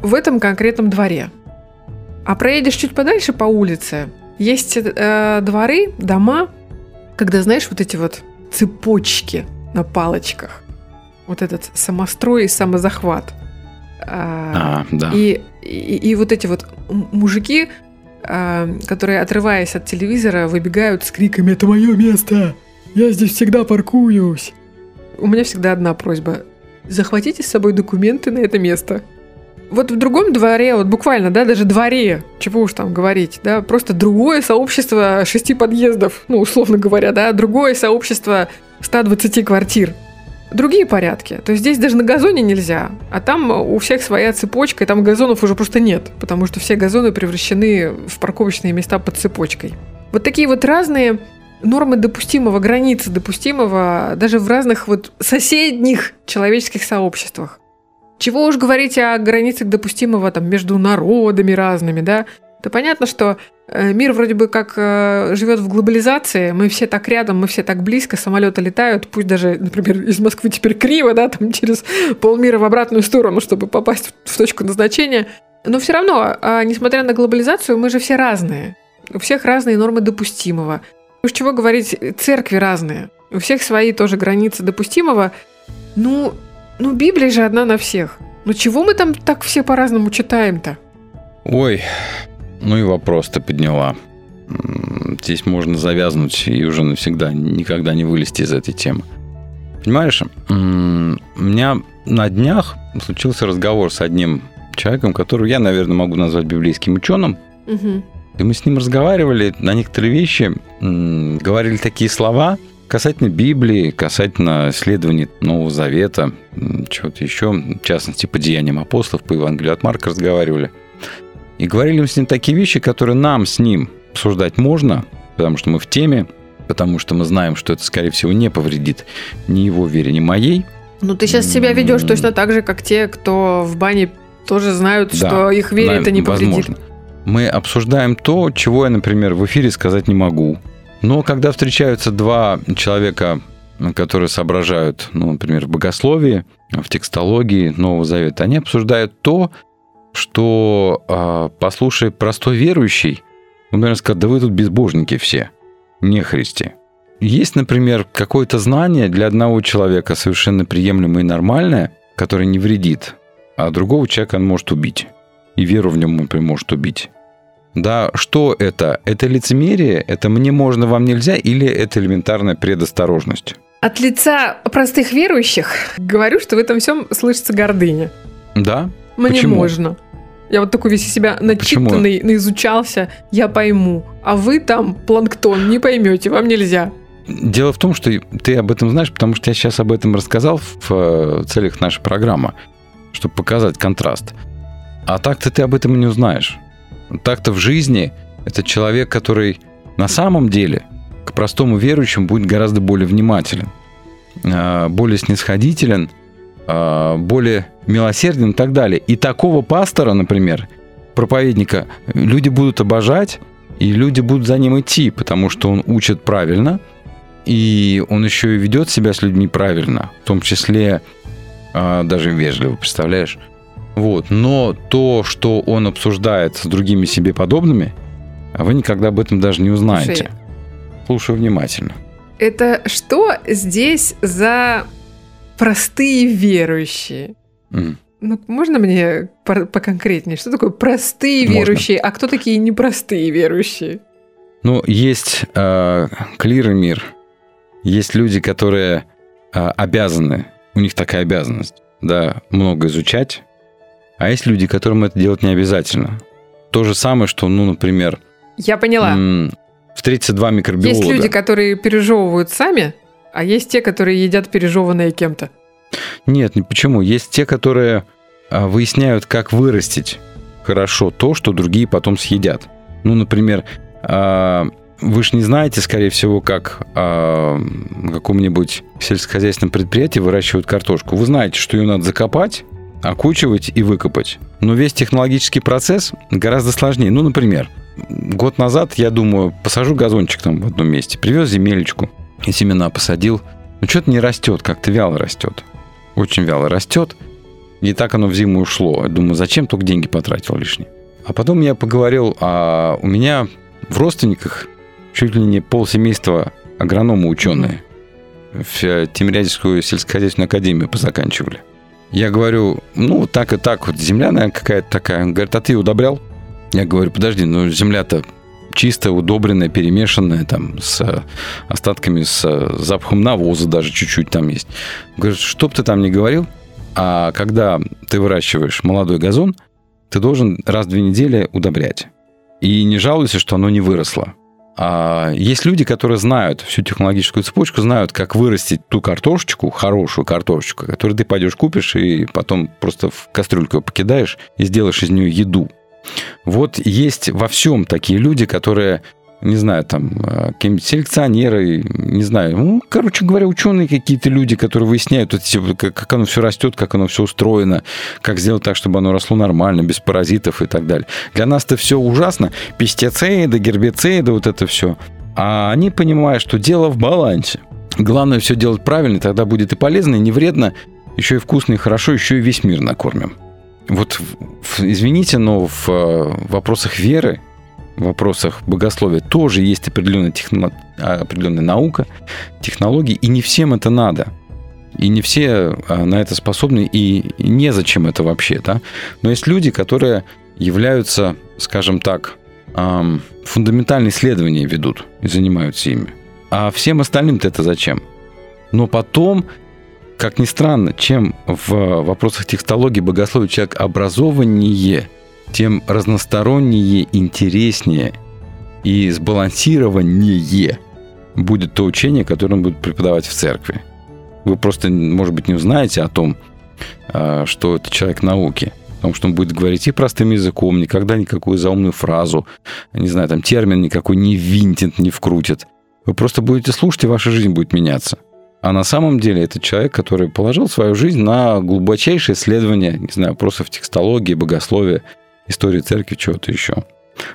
в этом конкретном дворе. А проедешь чуть подальше по улице, есть дворы, дома, когда, знаешь, вот эти вот цепочки на палочках, вот этот самострой и самозахват. Да. И вот эти вот мужики, которые, отрываясь от телевизора, выбегают с криками: «Это мое место! Я здесь всегда паркуюсь!» У меня всегда одна просьба: захватите с собой документы на это место. Вот в другом дворе, вот буквально, да, даже дворе, чего уж там говорить, да, просто другое сообщество 6 подъездов, ну, условно говоря, да, другое сообщество 120 квартир. Другие порядки. То есть здесь даже на газоне нельзя, а там у всех своя цепочка, и там газонов уже просто нет, потому что все газоны превращены в парковочные места под цепочкой. Вот такие вот разные нормы допустимого, границы допустимого даже в разных вот соседних человеческих сообществах. Чего уж говорить о границах допустимого там, между народами разными, да? Да понятно, что мир вроде бы как живет в глобализации, мы все так рядом, мы все так близко, самолеты летают, пусть даже, например, из Москвы теперь криво, да, там через полмира в обратную сторону, чтобы попасть в точку назначения. Но все равно, несмотря на глобализацию, мы же все разные. У всех разные нормы допустимого. Уж чего говорить, церкви разные. У всех свои тоже границы допустимого. Ну, Библия же одна на всех. Ну, чего мы там так все по-разному читаем-то? Ой, ну и вопрос ты подняла. Здесь можно завязнуть и уже навсегда, никогда не вылезти из этой темы. Понимаешь, у меня на днях случился разговор с одним человеком, которого я, наверное, могу назвать библейским ученым. Угу. И мы с ним разговаривали на некоторые вещи, говорили такие слова касательно Библии, касательно исследований Нового Завета, чего-то еще, в частности, по Деяниям апостолов, по Евангелию от Марка разговаривали. И говорили мы с ним такие вещи, которые нам с ним обсуждать можно, потому что мы в теме, потому что мы знаем, что это, скорее всего, не повредит ни его вере, ни моей. Ну, ты сейчас себя ведешь точно так же, как те, кто в бане тоже знают, да, что их вере это не повредит. Возможно. Мы обсуждаем то, чего я, например, в эфире сказать не могу. Но когда встречаются два человека, которые соображают, ну, например, в богословии, в текстологии Нового Завета, они обсуждают то, что, послушай, простой верующий, он, наверное, скажет: да вы тут безбожники все, нехристи. Есть, например, какое-то знание для одного человека совершенно приемлемое и нормальное, которое не вредит, а другого человека он может убить, и веру в нем он может убить. Да, что это? Это лицемерие? Это мне можно, вам нельзя? Или это элементарная предосторожность? От лица простых верующих говорю, что в этом всем слышится гордыня. Да? Мне почему? Можно. Я вот такой весь из себя начитанный, почему? Наизучался, я пойму. А вы там, планктон, не поймете, вам нельзя. Дело в том, что ты об этом знаешь, потому что я сейчас об этом рассказал в целях нашей программы, чтобы показать контраст. А так-то ты об этом и не узнаешь. Так-то в жизни это человек, который на самом деле к простому верующему будет гораздо более внимателен, более снисходителен, более милосерден и так далее. И такого пастора, например, проповедника, люди будут обожать, и люди будут за ним идти, потому что он учит правильно, и он еще и ведет себя с людьми правильно, в том числе даже вежливо, представляешь? Вот. Но то, что он обсуждает с другими себе подобными, вы никогда об этом даже не узнаете. Слушай, слушаю внимательно. Это что здесь за простые верующие? Ну, можно мне поконкретнее? Что такое простые верующие, а кто такие непростые верующие? Ну, есть клиры мир, есть люди, которые обязаны, у них такая обязанность, да, много изучать, а есть люди, которым это делать не обязательно. То же самое, что, ну, например... Я поняла. Встретятся два микробиолога. Есть люди, которые пережевывают сами, а есть те, которые едят пережеванное кем-то. Нет, почему? Есть те, которые выясняют, как вырастить хорошо то, что другие потом съедят. Ну, например, вы же не знаете, скорее всего, как на каком-нибудь сельскохозяйственном предприятии выращивают картошку. Вы знаете, что ее надо закопать, окучивать и выкопать. Но весь технологический процесс гораздо сложнее. Ну, например, год назад, я думаю, посажу газончик там в одном месте, привез земелечку и семена посадил. Но что-то не растет, как-то вяло растет. Очень вяло растет. И так оно в зиму ушло. Думаю, зачем только деньги потратил лишние. А потом я поговорил, а у меня в родственниках чуть ли не полсемейства агрономы-ученые в Тимирязевскую сельскохозяйственную академию позаканчивали. Я говорю, ну, так и так, вот земля, наверное, какая-то такая. Он говорит, а ты удобрял? Я говорю, подожди, ну, земля-то чисто удобренная, перемешанная там с остатками, с запахом навоза даже чуть-чуть там есть. Говорит, что бы ты там ни говорил, а когда ты выращиваешь молодой газон, ты должен раз в 2 недели удобрять. И не жалуйся, что оно не выросло. А есть люди, которые знают всю технологическую цепочку, знают, как вырастить ту картошечку, хорошую картошечку, которую ты пойдешь купишь и потом просто в кастрюльку ее покидаешь и сделаешь из нее еду. Вот есть во всем такие люди, которые, не знаю, там, какие-нибудь селекционеры, не знаю, ну, короче говоря, ученые какие-то люди, которые выясняют, как оно все растет, как оно все устроено, как сделать так, чтобы оно росло нормально, без паразитов и так далее. Для нас это все ужасно, пестициды, гербициды, вот это все. А они понимают, что дело в балансе. Главное все делать правильно, тогда будет и полезно, и не вредно, еще и вкусно, и хорошо, еще и весь мир накормим. Вот, извините, но в вопросах веры, в вопросах богословия тоже есть определенная наука, технологии, и не всем это надо. И не все на это способны, и незачем это вообще, да? Но есть люди, которые являются, скажем так, фундаментальные исследования ведут и занимаются ими. А всем остальным-то это зачем? Но потом... Как ни странно, чем в вопросах текстологии, богословия человек образованнее, тем разностороннее, интереснее и сбалансированнее будет то учение, которое он будет преподавать в церкви. Вы просто, может быть, не узнаете о том, что это человек науки, потому что он будет говорить и простым языком, никогда никакую заумную фразу, не знаю, там термин никакой не ввинтит, не вкрутит. Вы просто будете слушать, и ваша жизнь будет меняться. А на самом деле это человек, который положил свою жизнь на глубочайшее исследование, не знаю, вопросов текстологии, богословия, истории церкви, чего-то еще.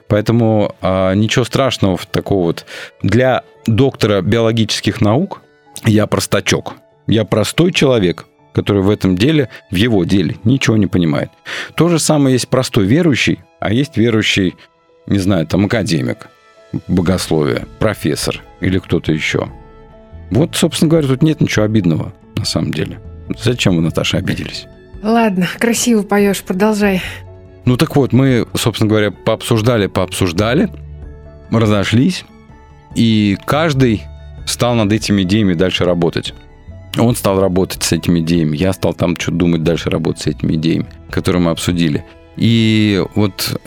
Поэтому ничего страшного такого вот. Для доктора биологических наук я простачок. Я простой человек, который в этом деле, в его деле, ничего не понимает. То же самое есть простой верующий, а есть верующий, не знаю, там, академик, богословия, профессор или кто-то еще. Вот, собственно говоря, тут нет ничего обидного, на самом деле. Зачем вы, Наташа, обиделись? Ладно, красиво поешь, продолжай. Ну так вот, мы, собственно говоря, пообсуждали, разошлись, и каждый стал над этими идеями дальше работать. Он стал работать с этими идеями, я стал там что-то думать, дальше работать с этими идеями, которые мы обсудили. И вот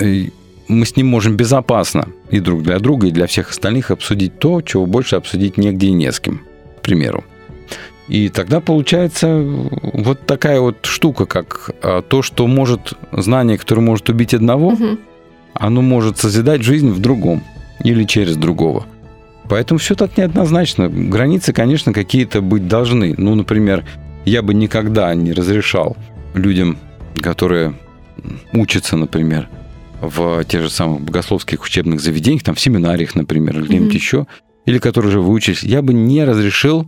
мы с ним можем безопасно и друг для друга, и для всех остальных обсудить то, чего больше обсудить негде и не с кем. К примеру. И тогда получается вот такая вот штука, как то, что может знание, которое может убить одного, оно может созидать жизнь в другом или через другого. Поэтому все так неоднозначно. Границы, конечно, какие-то быть должны. Ну, например, я бы никогда не разрешал людям, которые учатся, например, в тех же самых богословских учебных заведениях, там в семинариях, например, или где-нибудь еще, или которые уже выучились, я бы не разрешил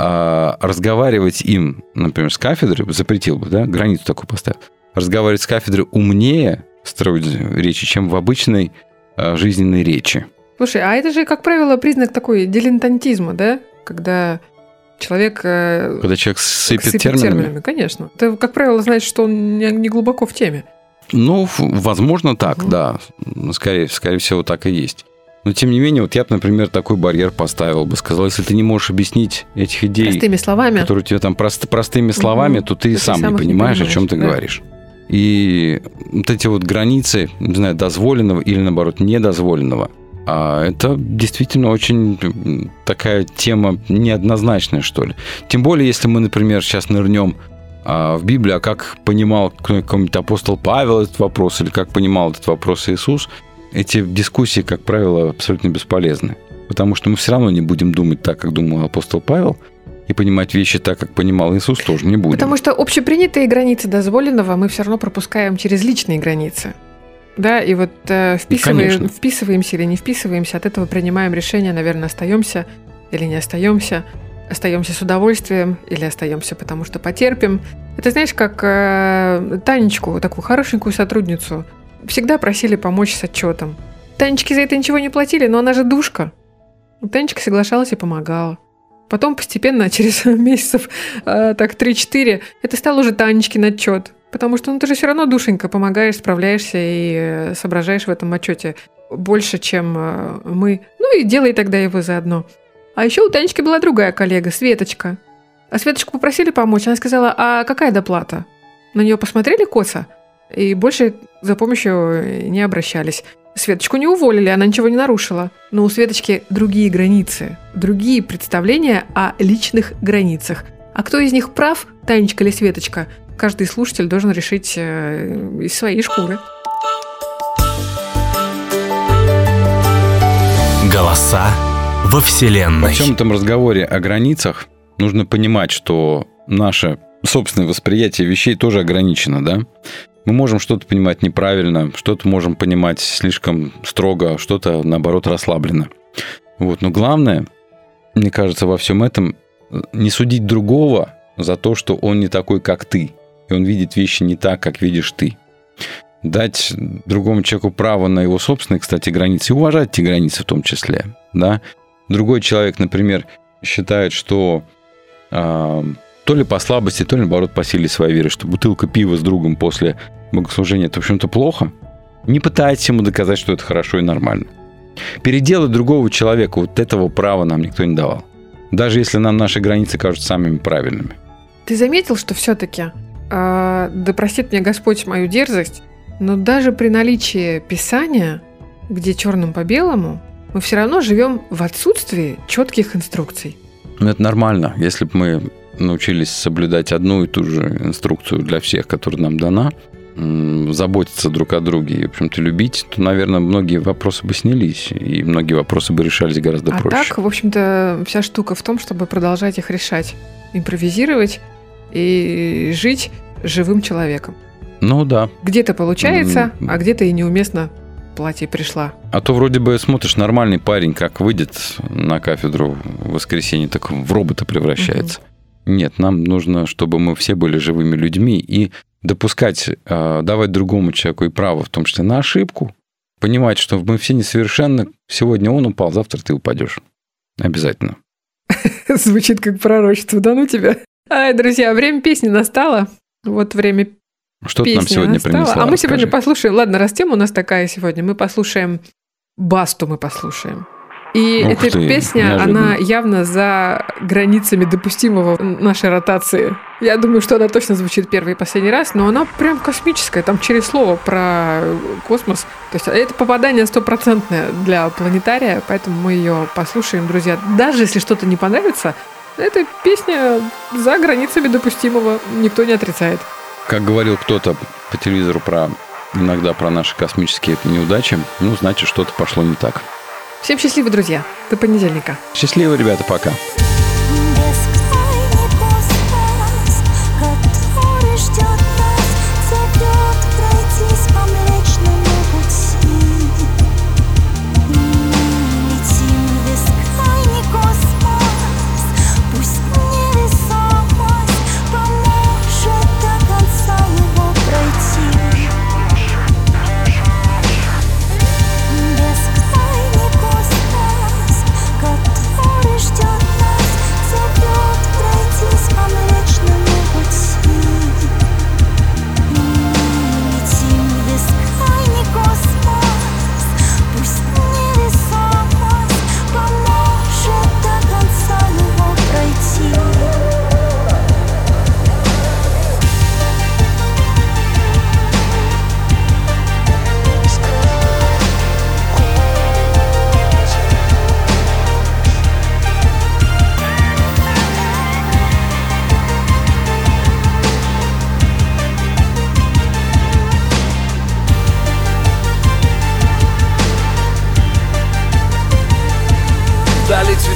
разговаривать им, например, с кафедры, запретил бы, да, границу такую поставил, разговаривать с кафедры умнее строить речи, чем в обычной жизненной речи. Слушай, а это же, как правило, признак такой дилетантизма, да? Когда человек... Когда человек сыпет терминами, конечно. Ты, как правило, значит, что он не глубоко в теме. Ну, возможно, так, да. Скорее всего, так и есть. Но, тем не менее, вот я бы, например, такой барьер поставил бы. Сказал, если ты не можешь объяснить этих идей... Простыми словами. Которые у тебя там простыми словами, то ты сам не понимаешь, о чем ты говоришь. И вот эти вот границы, не знаю, дозволенного или, наоборот, недозволенного, это действительно очень такая тема неоднозначная, что ли. Тем более, если мы, например, сейчас нырнем в Библию, а как понимал какой-нибудь апостол Павел этот вопрос, или как понимал этот вопрос Иисус, эти дискуссии, как правило, абсолютно бесполезны. Потому что мы все равно не будем думать так, как думал апостол Павел, и понимать вещи так, как понимал Иисус, тоже не будем. Потому что общепринятые границы дозволенного мы все равно пропускаем через личные границы. Да, и вот вписываемся или не вписываемся, от этого принимаем решение, наверное, остаемся или не остаемся, остаемся с удовольствием или остаемся, потому что потерпим. Это, знаешь, как Танечку, такую хорошенькую сотрудницу, всегда просили помочь с отчетом. Танечке за это ничего не платили, но она же душка. Танечка соглашалась и помогала. Потом постепенно, через месяцев, так 3-4, это стал уже Танечкин отчет. Потому что ты же все равно, душенька, помогаешь, справляешься и соображаешь в этом отчете больше, чем мы. Ну и делай тогда его заодно. А еще у Танечки была другая коллега, Светочка. А Светочку попросили помочь. Она сказала: а какая доплата? На нее посмотрели косо и больше за помощью не обращались. Светочку не уволили, она ничего не нарушила. Но у Светочки другие границы, другие представления о личных границах. А кто из них прав, Танечка или Светочка? Каждый слушатель должен решить из своей шкуры. Голоса во Вселенной. В чем-то разговоре о границах нужно понимать, что наше собственное восприятие вещей тоже ограничено, да? Мы можем что-то понимать неправильно, что-то можем понимать слишком строго, что-то, наоборот, расслаблено. Вот. Но главное, мне кажется, во всем этом не судить другого за то, что он не такой, как ты. И он видит вещи не так, как видишь ты. Дать другому человеку право на его собственные, кстати, границы, и уважать эти границы в том числе. Да? Другой человек, например, считает, что то ли по слабости, то ли, наоборот, по силе своей веры, что бутылка пива с другом после богослужения – это, в общем-то, плохо. Не пытайтесь ему доказать, что это хорошо и нормально. Переделать другого человека – вот этого права нам никто не давал. Даже если нам наши границы кажутся самыми правильными. Ты заметил, что все-таки, да простит меня Господь мою дерзость, но даже при наличии Писания, где черным по белому, мы все равно живем в отсутствии четких инструкций. Ну, это нормально. Если бы мы научились соблюдать одну и ту же инструкцию для всех, которая нам дана, заботиться друг о друге и, в общем-то, любить, то, наверное, многие вопросы бы снялись, и многие вопросы бы решались гораздо проще. А так, в общем-то, вся штука в том, чтобы продолжать их решать, импровизировать и жить живым человеком. Ну да. Где-то получается, а где-то и неуместно платье пришла. А то вроде бы смотришь, нормальный парень, как выйдет на кафедру в воскресенье, так в робота превращается. Нет, нам нужно, чтобы мы все были живыми людьми и допускать, давать другому человеку и право, в том числе на ошибку, понимать, что мы все несовершенны. Сегодня он упал, завтра ты упадешь. Обязательно. Звучит как пророчество, да ну тебя. Ай, друзья, время песни настало. Вот время песни настало. Что ты нам сегодня принесла? А мы сегодня послушаем... Ладно, раз тема у нас такая сегодня, мы послушаем Басту, мы послушаем. И эта песня, она явно за границами допустимого нашей ротации. Я думаю, что она точно звучит первый и последний раз, но она прям космическая, там через слово про космос. То есть это попадание стопроцентное для планетария, поэтому мы ее послушаем, друзья. Даже если что-то не понравится, эта песня за границами допустимого, никто не отрицает. Как говорил кто-то по телевизору иногда про наши космические неудачи, ну, значит, что-то пошло не так. Всем счастливо, друзья. До понедельника. Счастливо, ребята. Пока. Ждет нас.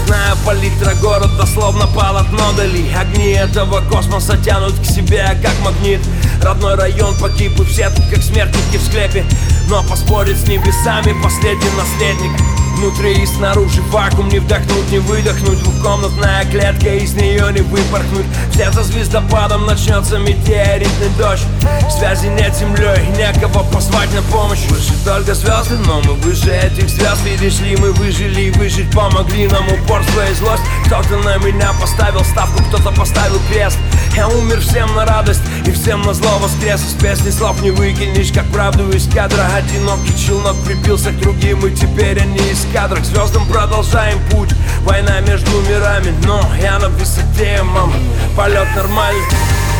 Знаю, палитра города словно полотно дали. Огни этого космоса тянут к себе, как магнит. Родной район погиб, и все тут как смертники в склепе. Но поспорить с небесами последний наследник. Внутри и снаружи вакуум, не вдохнуть, не выдохнуть. Двухкомнатная клетка, из нее не выпорхнуть. Вслед за звездопадом начнется метеоритный дождь. Связи нет с землей, некого позвать на помощь. Выше только звезды, но мы выше этих звезд. Видишь ли, мы выжили и выжить помогли нам упорство и злость. Кто-то на меня поставил ставку, кто-то поставил крест. Я умер всем на радость и всем на зло воскрес. Из песни слов не выкинешь, как правду из кадра. Одинокий челнок прибился к другим, и теперь они из кадров. К звездам продолжаем путь, война между мирами. Но я на высоте, мам, полет нормальный.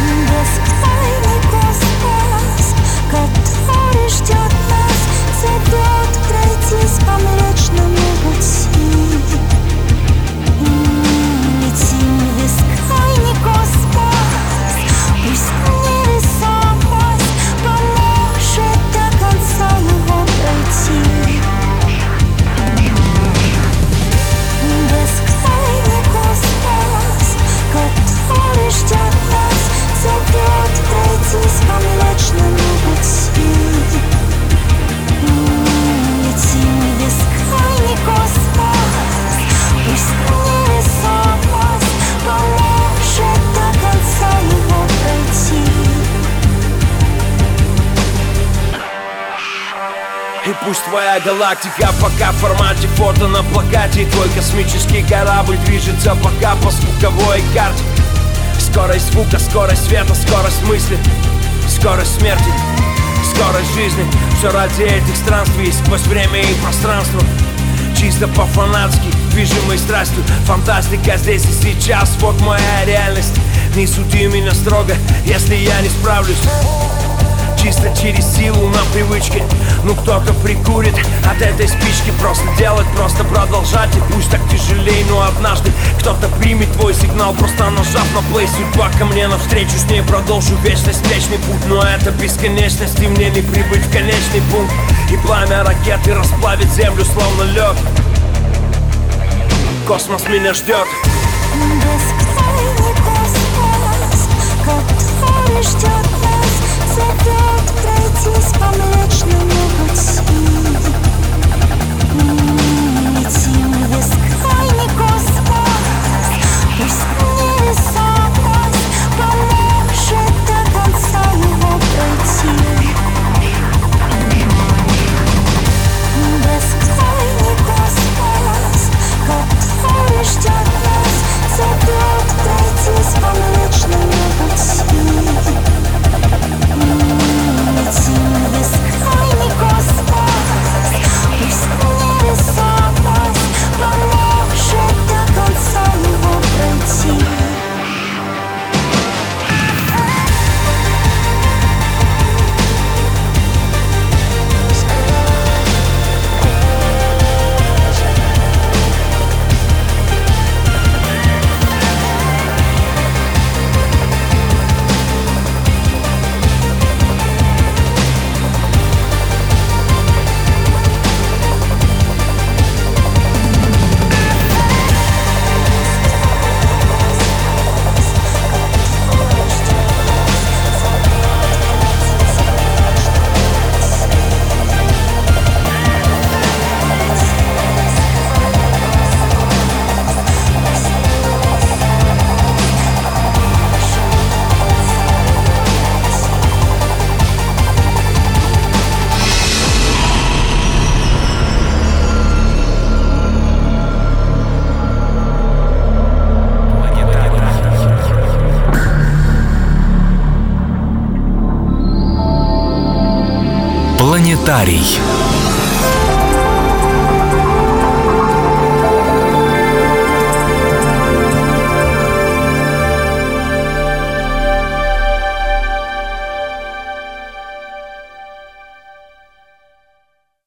Бескрайний космос, который ждет нас, зовет пройтись по млечному пути. Летим в бескрайний космос, пусть невесомость поможет до конца его пройти. Бескрайний космос, который ждет нас, зовет пройтись по млечному пути. Летим в бескрайний космос, пусть невесомость поможет до конца его пройти. И пусть твоя галактика пока в формате фото на плакате, и твой космический корабль движется пока по звуковой карте. Скорость звука, скорость света, скорость мысли, скорость смерти, скорость жизни. Все ради этих странствий сквозь время и пространство. Чисто по-фанатски, движимой страстью. Фантастика здесь и сейчас, вот моя реальность. Не суди меня строго, если я не справлюсь. Чисто через силу на привычке. Ну кто-то прикурит от этой спички. Просто делать, просто продолжать. И пусть так тяжелей, но однажды кто-то примет твой сигнал, просто нажав на плей. Судьба ко мне навстречу, с ней продолжу вечность, вечный путь. Но это бесконечность, и мне не прибыть в конечный пункт. И пламя ракеты расплавит землю, словно лед. Космос меня ждет. Бескрайний космос, который ждет нас, зовет пройтись по млечному пути. Летим в бескрайний космос, пусть невесомость поможет до конца его пройти. Бескрайний космос, который ждет нас, зовет пройтись по млечному пути. Мы летим в бескрайний космос, пусть невесомость поможет до конца его пройти. Планетарий.